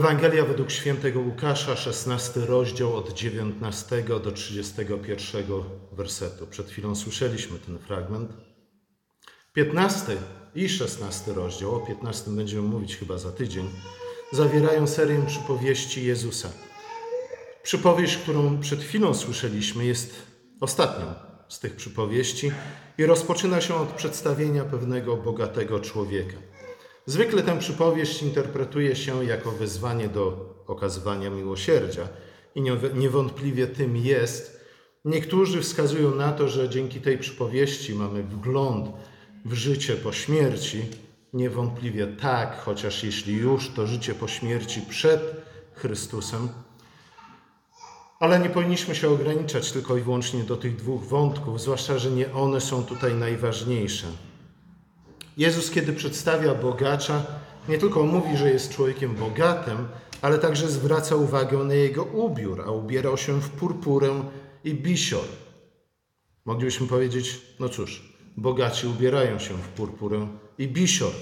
Ewangelia według św. Łukasza, 16 rozdział od 19 do 31 wersetu. Przed chwilą słyszeliśmy ten fragment. 15 i 16 rozdział, o 15 będziemy mówić chyba za tydzień, zawierają serię przypowieści Jezusa. Przypowieść, którą przed chwilą słyszeliśmy, jest ostatnią z tych przypowieści i rozpoczyna się od przedstawienia pewnego bogatego człowieka. Zwykle tę przypowieść interpretuje się jako wezwanie do okazywania miłosierdzia i niewątpliwie tym jest. Niektórzy wskazują na to, że dzięki tej przypowieści mamy wgląd w życie po śmierci. Niewątpliwie tak, chociaż jeśli już, to życie po śmierci przed Chrystusem. Ale nie powinniśmy się ograniczać tylko i wyłącznie do tych dwóch wątków, zwłaszcza, że nie one są tutaj najważniejsze. Jezus, kiedy przedstawia bogacza, nie tylko mówi, że jest człowiekiem bogatym, ale także zwraca uwagę na jego ubiór, a ubierał się w purpurę i bisior. Moglibyśmy powiedzieć, no cóż, bogaci ubierają się w purpurę i bisior.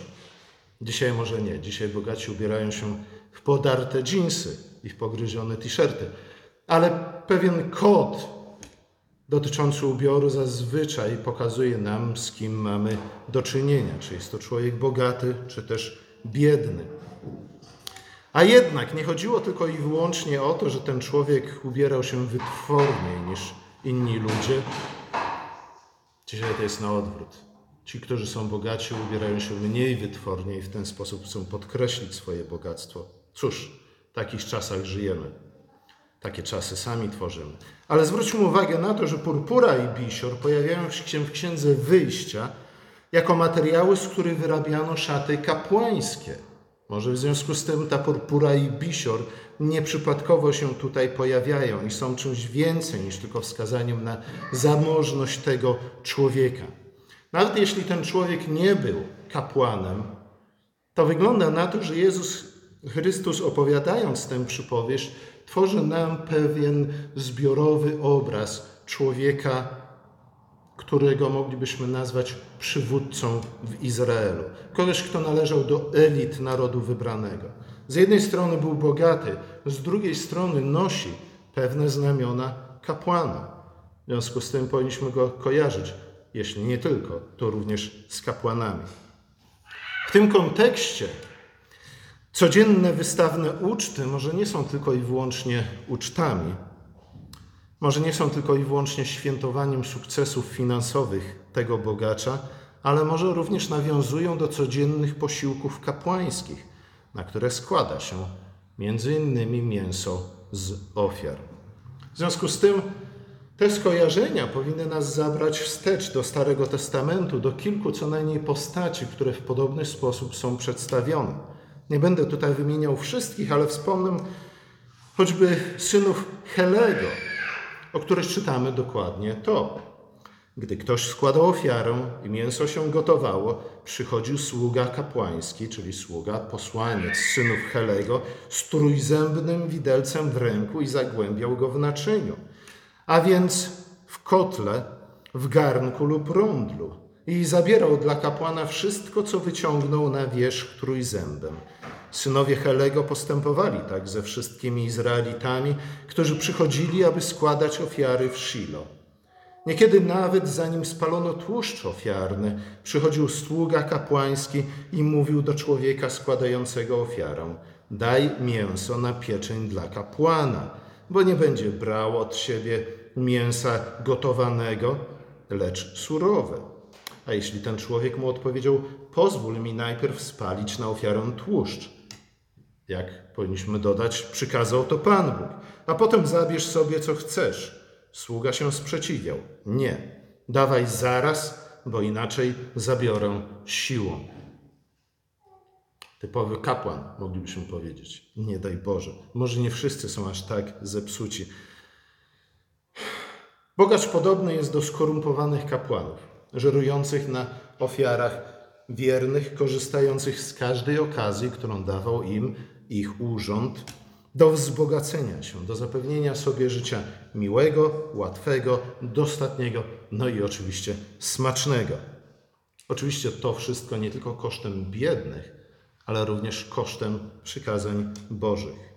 Dzisiaj może nie, dzisiaj bogaci ubierają się w podarte dżinsy i w pogryzione t-shirty. Ale pewien kod dotyczący ubioru zazwyczaj pokazuje nam, z kim mamy do czynienia. Czy jest to człowiek bogaty, czy też biedny. A jednak nie chodziło tylko i wyłącznie o to, że ten człowiek ubierał się wytworniej niż inni ludzie. Dzisiaj to jest na odwrót. Ci, którzy są bogaci, ubierają się mniej wytwornie i w ten sposób chcą podkreślić swoje bogactwo. Cóż, w takich czasach żyjemy. Takie czasy sami tworzymy. Ale zwróćmy uwagę na to, że purpura i bisior pojawiają się w Księdze Wyjścia jako materiały, z których wyrabiano szaty kapłańskie. Może w związku z tym ta purpura i bisior nieprzypadkowo się tutaj pojawiają i są czymś więcej niż tylko wskazaniem na zamożność tego człowieka. Nawet jeśli ten człowiek nie był kapłanem, to wygląda na to, że Jezus Chrystus, opowiadając tę przypowieść, tworzy nam pewien zbiorowy obraz człowieka, którego moglibyśmy nazwać przywódcą w Izraelu. Kogoś, kto należał do elit narodu wybranego. Z jednej strony był bogaty, z drugiej strony nosi pewne znamiona kapłana. W związku z tym powinniśmy go kojarzyć, jeśli nie tylko, to również z kapłanami. W tym kontekście codzienne wystawne uczty może nie są tylko i wyłącznie ucztami, może nie są tylko i wyłącznie świętowaniem sukcesów finansowych tego bogacza, ale może również nawiązują do codziennych posiłków kapłańskich, na które składa się między innymi mięso z ofiar. W związku z tym te skojarzenia powinny nas zabrać wstecz do Starego Testamentu, do kilku co najmniej postaci, które w podobny sposób są przedstawione. Nie będę tutaj wymieniał wszystkich, ale wspomnę choćby synów Helego, o których czytamy dokładnie to. Gdy ktoś składał ofiarę i mięso się gotowało, przychodził sługa kapłański, czyli sługa, posłaniec synów Helego, z trójzębnym widelcem w ręku i zagłębiał go w naczyniu, a więc w kotle, w garnku lub rondlu i zabierał dla kapłana wszystko, co wyciągnął na wierzch trójzębem. Synowie Helego postępowali tak ze wszystkimi Izraelitami, którzy przychodzili, aby składać ofiary w Szilo. Niekiedy nawet zanim spalono tłuszcz ofiarny, przychodził sługa kapłański i mówił do człowieka składającego ofiarę: daj mięso na pieczeń dla kapłana, bo nie będzie brał od siebie mięsa gotowanego, lecz surowe. A jeśli ten człowiek mu odpowiedział: pozwól mi najpierw spalić na ofiarę tłuszcz, jak powinniśmy dodać, przykazał to Pan Bóg, a potem zabierz sobie co chcesz. Sługa się sprzeciwiał: nie, dawaj zaraz, bo inaczej zabiorę siłą. Typowy kapłan, moglibyśmy powiedzieć. Nie daj Boże. Może nie wszyscy są aż tak zepsuci. Bogacz podobny jest do skorumpowanych kapłanów, żerujących na ofiarach wiernych, korzystających z każdej okazji, którą dawał im ich urząd, do wzbogacenia się, do zapewnienia sobie życia miłego, łatwego, dostatniego, no i oczywiście smacznego. Oczywiście to wszystko nie tylko kosztem biednych, ale również kosztem przykazań Bożych.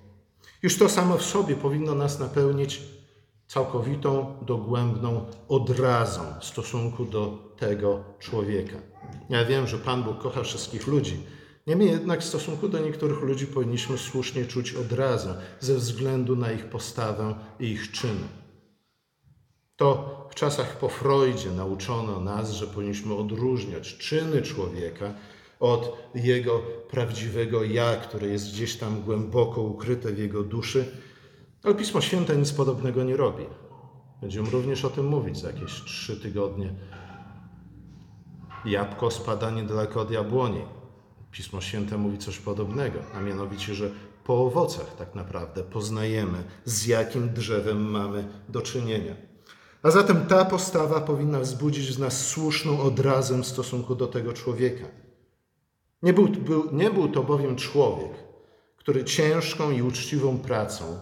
Już to samo w sobie powinno nas napełnić całkowitą, dogłębną odrazą w stosunku do tego człowieka. Ja wiem, że Pan Bóg kocha wszystkich ludzi. Niemniej jednak w stosunku do niektórych ludzi powinniśmy słusznie czuć odrazę ze względu na ich postawę i ich czyny. To w czasach po Freudzie nauczono nas, że powinniśmy odróżniać czyny człowieka od jego prawdziwego ja, które jest gdzieś tam głęboko ukryte w jego duszy. Ale Pismo Święte nic podobnego nie robi. Będziemy również o tym mówić za jakieś 3 tygodnie. Jabłko spada niedaleko od jabłoni. Pismo Święte mówi coś podobnego, a mianowicie, że po owocach tak naprawdę poznajemy, z jakim drzewem mamy do czynienia. A zatem ta postawa powinna wzbudzić w nas słuszną odrazę w stosunku do tego człowieka. Nie był to bowiem człowiek, który ciężką i uczciwą pracą,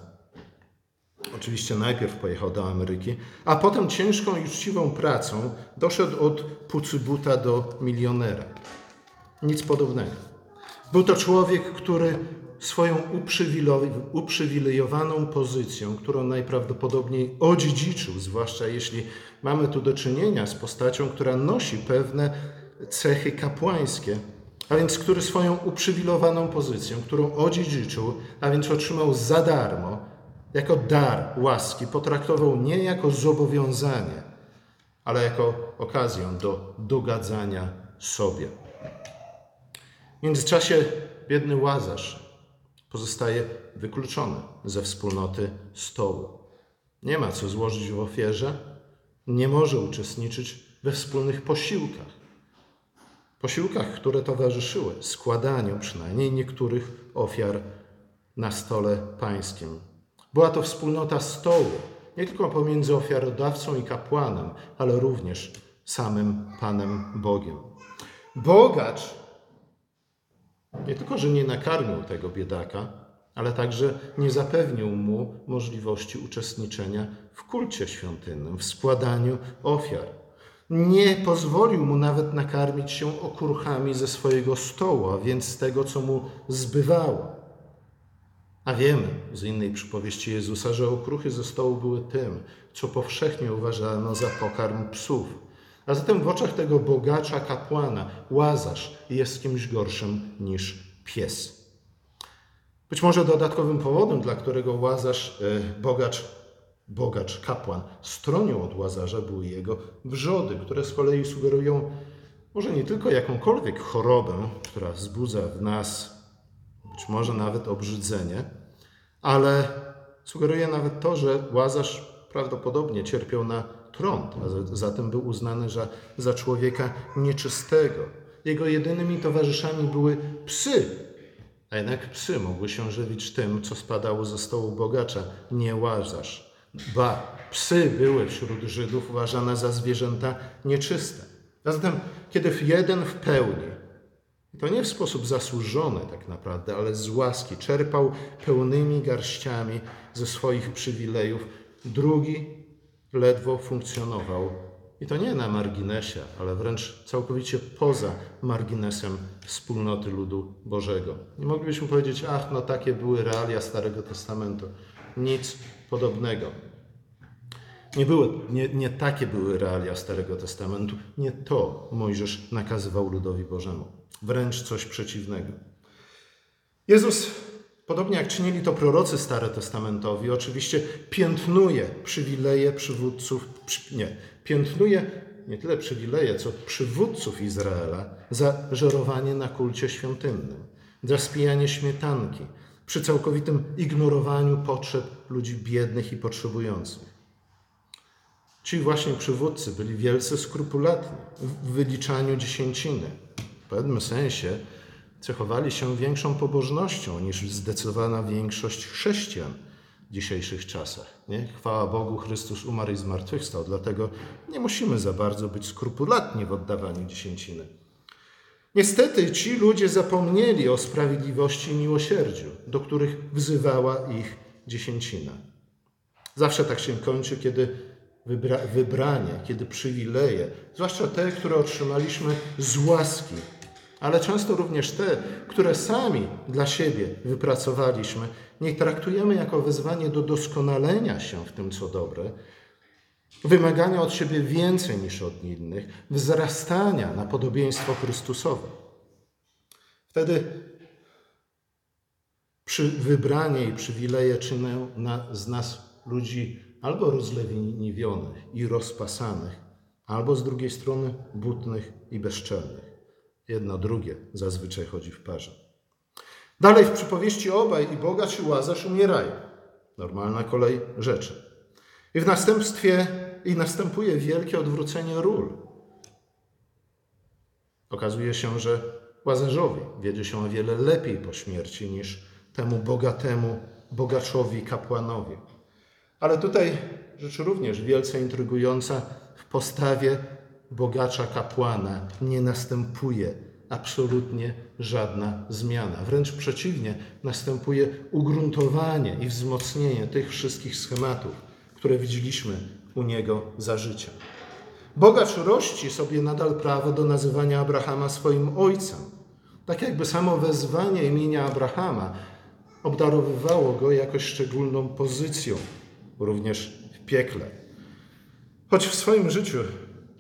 oczywiście najpierw pojechał do Ameryki, a potem ciężką i uczciwą pracą doszedł od pucybuta do milionera. Nic podobnego. Był to człowiek, który swoją uprzywilejowaną pozycją, którą najprawdopodobniej odziedziczył, zwłaszcza jeśli mamy tu do czynienia z postacią, która nosi pewne cechy kapłańskie, a więc który swoją uprzywilejowaną pozycją, którą odziedziczył, a więc otrzymał za darmo, jako dar łaski, potraktował nie jako zobowiązanie, ale jako okazję do dogadzania sobie. W międzyczasie biedny Łazarz pozostaje wykluczony ze wspólnoty stołu. Nie ma co złożyć w ofierze, nie może uczestniczyć we wspólnych posiłkach. Posiłkach, które towarzyszyły składaniu przynajmniej niektórych ofiar na stole pańskim. Była to wspólnota stołu, nie tylko pomiędzy ofiarodawcą i kapłanem, ale również samym Panem Bogiem. Bogacz nie tylko, że nie nakarmił tego biedaka, ale także nie zapewnił mu możliwości uczestniczenia w kulcie świątynnym, w składaniu ofiar. Nie pozwolił mu nawet nakarmić się okruchami ze swojego stołu, a więc z tego, co mu zbywało. A wiemy z innej przypowieści Jezusa, że okruchy ze stołu były tym, co powszechnie uważano za pokarm psów. A zatem w oczach tego bogacza kapłana Łazarz jest kimś gorszym niż pies. Być może dodatkowym powodem, dla którego bogacz kapłan stronił od Łazarza, były jego wrzody, które z kolei sugerują może nie tylko jakąkolwiek chorobę, która wzbudza w nas być może nawet obrzydzenie, ale sugeruje nawet to, że Łazarz prawdopodobnie cierpiał na trąd, a zatem był uznany za człowieka nieczystego. Jego jedynymi towarzyszami były psy, a jednak psy mogły się żywić tym, co spadało ze stołu bogacza, nie Łazarz. Ba, psy były wśród Żydów uważane za zwierzęta nieczyste. A zatem, kiedy jeden w pełni, to nie w sposób zasłużony tak naprawdę, ale z łaski, czerpał pełnymi garściami ze swoich przywilejów, drugi ledwo funkcjonował. I to nie na marginesie, ale wręcz całkowicie poza marginesem wspólnoty ludu Bożego. Nie moglibyśmy powiedzieć, takie były realia Starego Testamentu. Nic podobnego. Nie takie były realia Starego Testamentu. Nie to Mojżesz nakazywał ludowi Bożemu. Wręcz coś przeciwnego. Jezus, podobnie jak czynili to prorocy starotestamentowi, oczywiście piętnuje przywileje przywódców Izraela za żerowanie na kulcie świątynnym, za spijanie śmietanki, przy całkowitym ignorowaniu potrzeb ludzi biednych i potrzebujących. Ci właśnie przywódcy byli wielce skrupulatni w wyliczaniu dziesięciny. W pewnym sensie cechowali się większą pobożnością niż zdecydowana większość chrześcijan w dzisiejszych czasach. Nie? Chwała Bogu, Chrystus umarł i zmartwychwstał, dlatego nie musimy za bardzo być skrupulatni w oddawaniu dziesięciny. Niestety ci ludzie zapomnieli o sprawiedliwości i miłosierdziu, do których wzywała ich dziesięcina. Zawsze tak się kończy, kiedy wybranie, kiedy przywileje, zwłaszcza te, które otrzymaliśmy z łaski, ale często również te, które sami dla siebie wypracowaliśmy, nie traktujemy jako wezwanie do doskonalenia się w tym, co dobre, wymagania od siebie więcej niż od innych, wzrastania na podobieństwo Chrystusowe. Wtedy wybranie i przywileje czynią z nas ludzi albo rozleniwionych i rozpasanych, albo z drugiej strony butnych i bezczelnych. Jedno drugie zazwyczaj chodzi w parze. Dalej w przypowieści obaj, i bogacz i łazarz, umierają. Normalna kolej rzeczy. I w następstwie następuje wielkie odwrócenie ról. Okazuje się, że łazarzowi wiedzie się o wiele lepiej po śmierci niż temu bogatemu bogaczowi kapłanowi. Ale tutaj rzecz również wielce intrygująca: w postawie bogacza kapłana nie następuje absolutnie żadna zmiana. Wręcz przeciwnie, następuje ugruntowanie i wzmocnienie tych wszystkich schematów, które widzieliśmy u niego za życia. Bogacz rości sobie nadal prawo do nazywania Abrahama swoim ojcem. Tak jakby samo wezwanie imienia Abrahama obdarowywało go jakoś szczególną pozycją, również w piekle. Choć w swoim życiu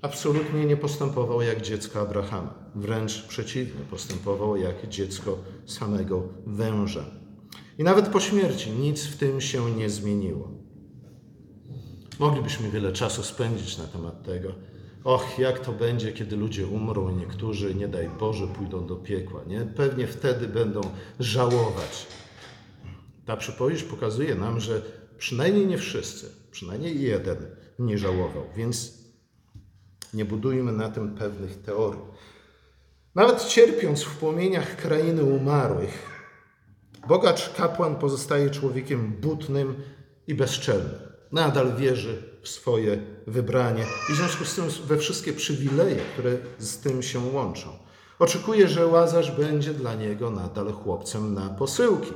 absolutnie nie postępował jak dziecko Abrahama. Wręcz przeciwnie, postępował jak dziecko samego węża. I nawet po śmierci nic w tym się nie zmieniło. Moglibyśmy wiele czasu spędzić na temat tego. Och, jak to będzie, kiedy ludzie umrą i niektórzy, nie daj Boże, pójdą do piekła. Nie? Pewnie wtedy będą żałować. Ta przypowieść pokazuje nam, że przynajmniej nie wszyscy, przynajmniej jeden nie żałował, więc nie budujmy na tym pewnych teorii. Nawet cierpiąc w płomieniach krainy umarłych, bogacz kapłan pozostaje człowiekiem butnym i bezczelnym. Nadal wierzy w swoje wybranie i w związku z tym we wszystkie przywileje, które z tym się łączą. Oczekuje, że łazarz będzie dla niego nadal chłopcem na posyłki,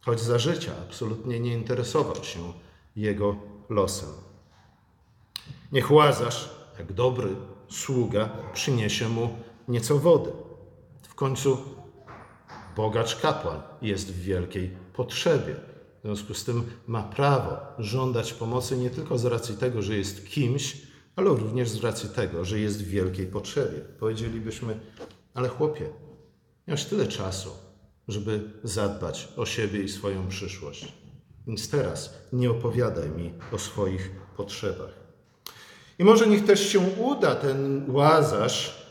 choć za życia absolutnie nie interesował się jego losem. Niech łazarz, jak dobry sługa, przyniesie mu nieco wody. W końcu bogacz kapłan jest w wielkiej potrzebie. W związku z tym ma prawo żądać pomocy nie tylko z racji tego, że jest kimś, ale również z racji tego, że jest w wielkiej potrzebie. Powiedzielibyśmy: ale chłopie, miałeś tyle czasu, żeby zadbać o siebie i swoją przyszłość. Więc teraz nie opowiadaj mi o swoich potrzebach. I może niech też się uda ten łazarz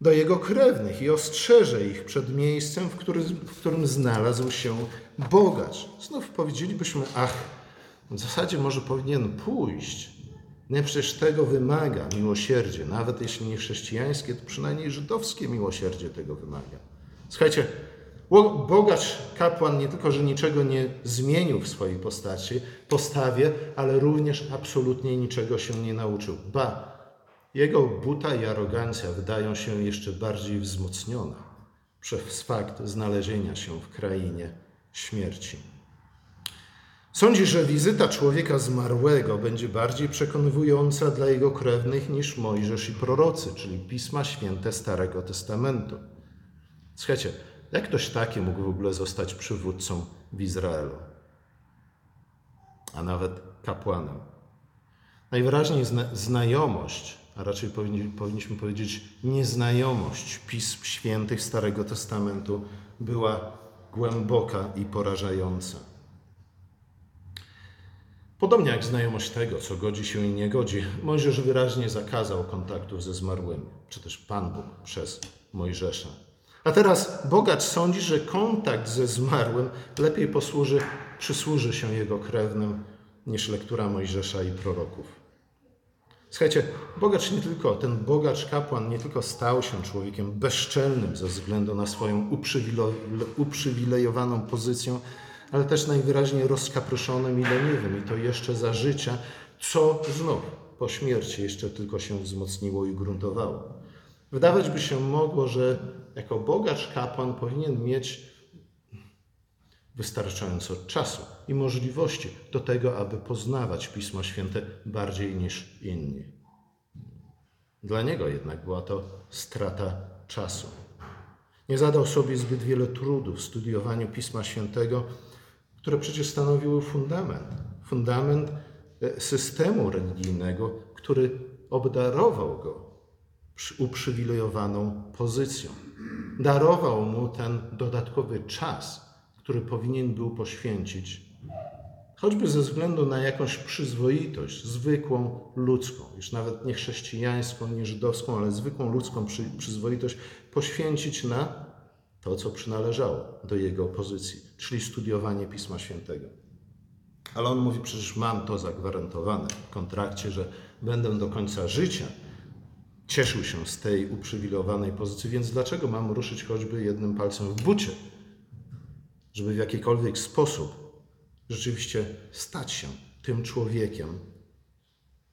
do jego krewnych i ostrzeże ich przed miejscem, w którym znalazł się bogacz. Znów powiedzielibyśmy: ach, w zasadzie może powinien pójść. Nie, przecież tego wymaga miłosierdzie. Nawet jeśli nie chrześcijańskie, to przynajmniej żydowskie miłosierdzie tego wymaga. Słuchajcie, bogacz kapłan nie tylko, że niczego nie zmienił w swojej postawie, ale również absolutnie niczego się nie nauczył. Ba, jego buta i arogancja wydają się jeszcze bardziej wzmocnione przez fakt znalezienia się w krainie śmierci. Sądzi, że wizyta człowieka zmarłego będzie bardziej przekonywująca dla jego krewnych niż Mojżesz i prorocy, czyli Pisma Święte Starego Testamentu. Słuchajcie, jak ktoś taki mógł w ogóle zostać przywódcą w Izraelu, a nawet kapłanem? Najwyraźniej znajomość, a raczej powinniśmy powiedzieć nieznajomość Pism Świętych Starego Testamentu była głęboka i porażająca. Podobnie jak znajomość tego, co godzi się i nie godzi, Mojżesz wyraźnie zakazał kontaktów ze zmarłymi, czy też Pan Bóg przez Mojżesza. A teraz bogacz sądzi, że kontakt ze zmarłym lepiej przysłuży się jego krewnym niż lektura Mojżesza i proroków. Słuchajcie, ten bogacz kapłan nie tylko stał się człowiekiem bezczelnym ze względu na swoją uprzywilejowaną pozycję, ale też najwyraźniej rozkapryszonym i leniwym, i to jeszcze za życia, co znów po śmierci jeszcze tylko się wzmocniło i gruntowało. Wydawać by się mogło, że jako bogacz kapłan powinien mieć wystarczająco czasu i możliwości do tego, aby poznawać Pismo Święte bardziej niż inni. Dla niego jednak była to strata czasu. Nie zadał sobie zbyt wiele trudu w studiowaniu Pisma Świętego, które przecież stanowiło fundament systemu religijnego, który obdarował go uprzywilejowaną pozycją. Darował mu ten dodatkowy czas, który powinien był poświęcić, choćby ze względu na jakąś przyzwoitość, zwykłą ludzką, już nawet nie chrześcijańską, nie żydowską, ale zwykłą ludzką przyzwoitość, poświęcić na to, co przynależało do jego pozycji, czyli studiowanie Pisma Świętego. Ale on mówi, przecież mam to zagwarantowane w kontrakcie, że będę do końca życia cieszył się z tej uprzywilejowanej pozycji, więc dlaczego mam ruszyć choćby jednym palcem w bucie, żeby w jakikolwiek sposób rzeczywiście stać się tym człowiekiem,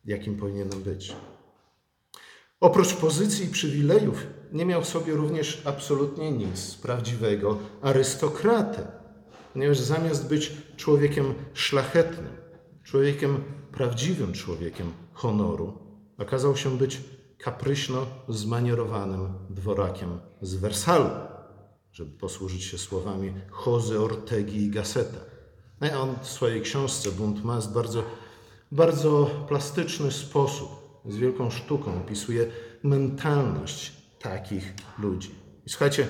jakim powinienem być. Oprócz pozycji i przywilejów nie miał w sobie również absolutnie nic prawdziwego arystokraty, ponieważ zamiast być człowiekiem szlachetnym, człowiekiem prawdziwym, człowiekiem honoru, okazał się być kapryśno zmanierowanym dworakiem z Wersalu, żeby posłużyć się słowami Jose Ortegi y Gasseta. A on w swojej książce Bunt Mas w bardzo, bardzo plastyczny sposób, z wielką sztuką opisuje mentalność takich ludzi. I słuchajcie,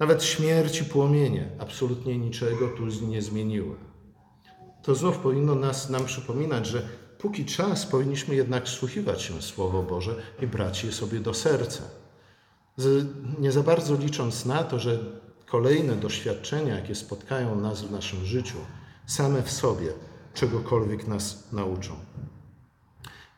nawet śmierć i płomienie absolutnie niczego tu nie zmieniły. To znów powinno nam przypominać, że póki czas powinniśmy jednak wsłuchiwać się w Słowo Boże i brać je sobie do serca. Nie za bardzo licząc na to, że kolejne doświadczenia, jakie spotkają nas w naszym życiu, same w sobie czegokolwiek nas nauczą.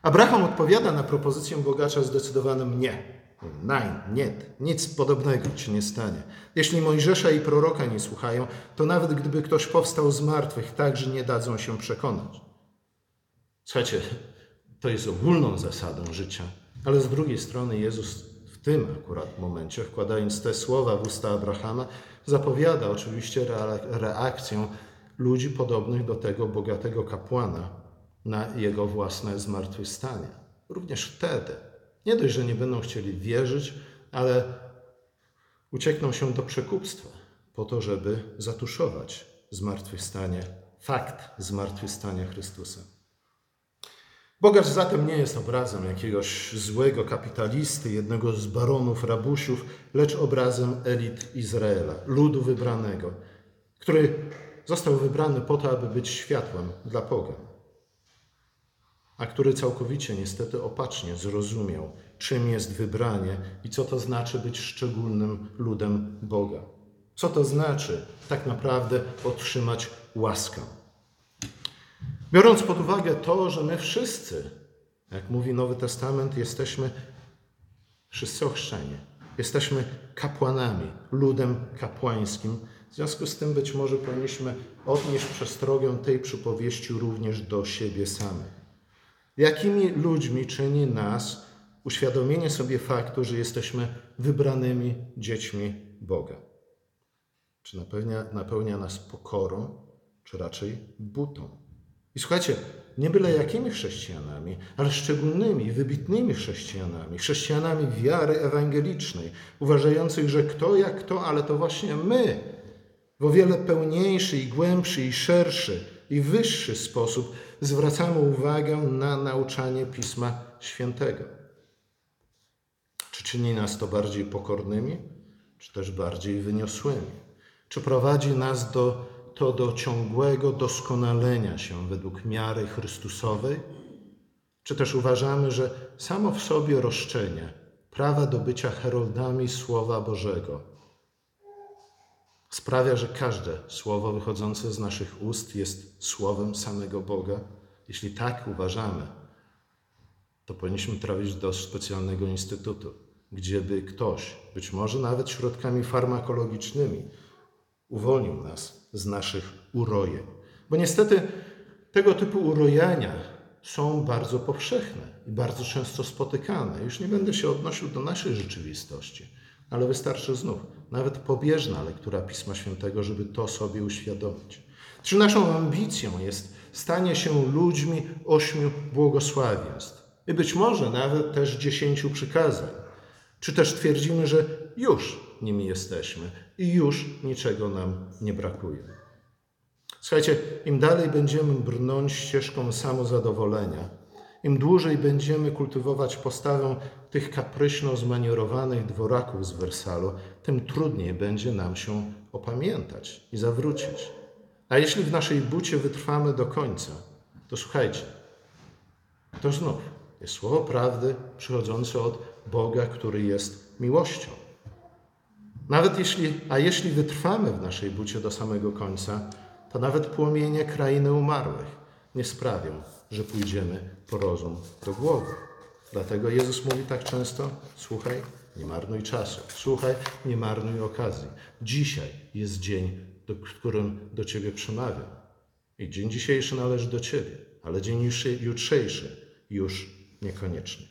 Abraham odpowiada na propozycję bogacza zdecydowanym nie. Nein, nie, nic podobnego ci nie stanie. Jeśli Mojżesza i proroka nie słuchają, to nawet gdyby ktoś powstał z martwych, także nie dadzą się przekonać. Słuchajcie, to jest ogólną zasadą życia, ale z drugiej strony Jezus w tym akurat momencie, wkładając te słowa w usta Abrahama, zapowiada oczywiście reakcję ludzi podobnych do tego bogatego kapłana na jego własne zmartwychwstanie. Również wtedy nie dość, że nie będą chcieli wierzyć, ale uciekną się do przekupstwa po to, żeby zatuszować zmartwychwstanie, fakt zmartwychwstania Chrystusa. Bogacz zatem nie jest obrazem jakiegoś złego kapitalisty, jednego z baronów, rabusiów, lecz obrazem elit Izraela, ludu wybranego, który został wybrany po to, aby być światłem dla pogan, a który całkowicie niestety opacznie zrozumiał, czym jest wybranie i co to znaczy być szczególnym ludem Boga. Co to znaczy tak naprawdę otrzymać łaskę. Biorąc pod uwagę to, że my wszyscy, jak mówi Nowy Testament, jesteśmy wszyscy ochrzczeni, jesteśmy kapłanami, ludem kapłańskim, w związku z tym być może powinniśmy odnieść przestrogę tej przypowieści również do siebie samych. Jakimi ludźmi czyni nas uświadomienie sobie faktu, że jesteśmy wybranymi dziećmi Boga? Czy napełnia nas pokorą, czy raczej butą? I słuchajcie, nie byle jakimi chrześcijanami, ale szczególnymi, wybitnymi chrześcijanami, chrześcijanami wiary ewangelicznej, uważających, że kto jak kto, ale to właśnie my, w o wiele pełniejszy i głębszy i szerszy i wyższy sposób zwracamy uwagę na nauczanie Pisma Świętego. Czy czyni nas to bardziej pokornymi, czy też bardziej wyniosłymi? Czy prowadzi nas do ciągłego doskonalenia się według miary Chrystusowej? Czy też uważamy, że samo w sobie roszczenie prawa do bycia heroldami Słowa Bożego sprawia, że każde słowo wychodzące z naszych ust jest słowem samego Boga? Jeśli tak uważamy, to powinniśmy trafić do specjalnego instytutu, gdzie by ktoś, być może nawet środkami farmakologicznymi, uwolnił nas z naszych urojeń. Bo niestety tego typu urojenia są bardzo powszechne i bardzo często spotykane. Już nie będę się odnosił do naszej rzeczywistości. Ale wystarczy znów, nawet pobieżna lektura Pisma Świętego, żeby to sobie uświadomić. Czy naszą ambicją jest stanie się ludźmi 8 błogosławieństw i być może nawet też 10 przykazań? Czy też twierdzimy, że już nimi jesteśmy i już niczego nam nie brakuje. Słuchajcie, im dalej będziemy brnąć ścieżką samozadowolenia, im dłużej będziemy kultywować postawę tych kapryśno zmaniowanych dworaków z Wersalu, tym trudniej będzie nam się opamiętać i zawrócić. A jeśli w naszej bucie wytrwamy do końca, to słuchajcie, to znów jest słowo prawdy przychodzące od Boga, który jest miłością. A jeśli wytrwamy w naszej bucie do samego końca, to nawet płomienie krainy umarłych nie sprawią, że pójdziemy po rozum do głowy. Dlatego Jezus mówi tak często: słuchaj, nie marnuj czasu, słuchaj, nie marnuj okazji. Dzisiaj jest dzień, w którym do Ciebie przemawiam. I dzień dzisiejszy należy do Ciebie, ale dzień jutrzejszy już niekoniecznie.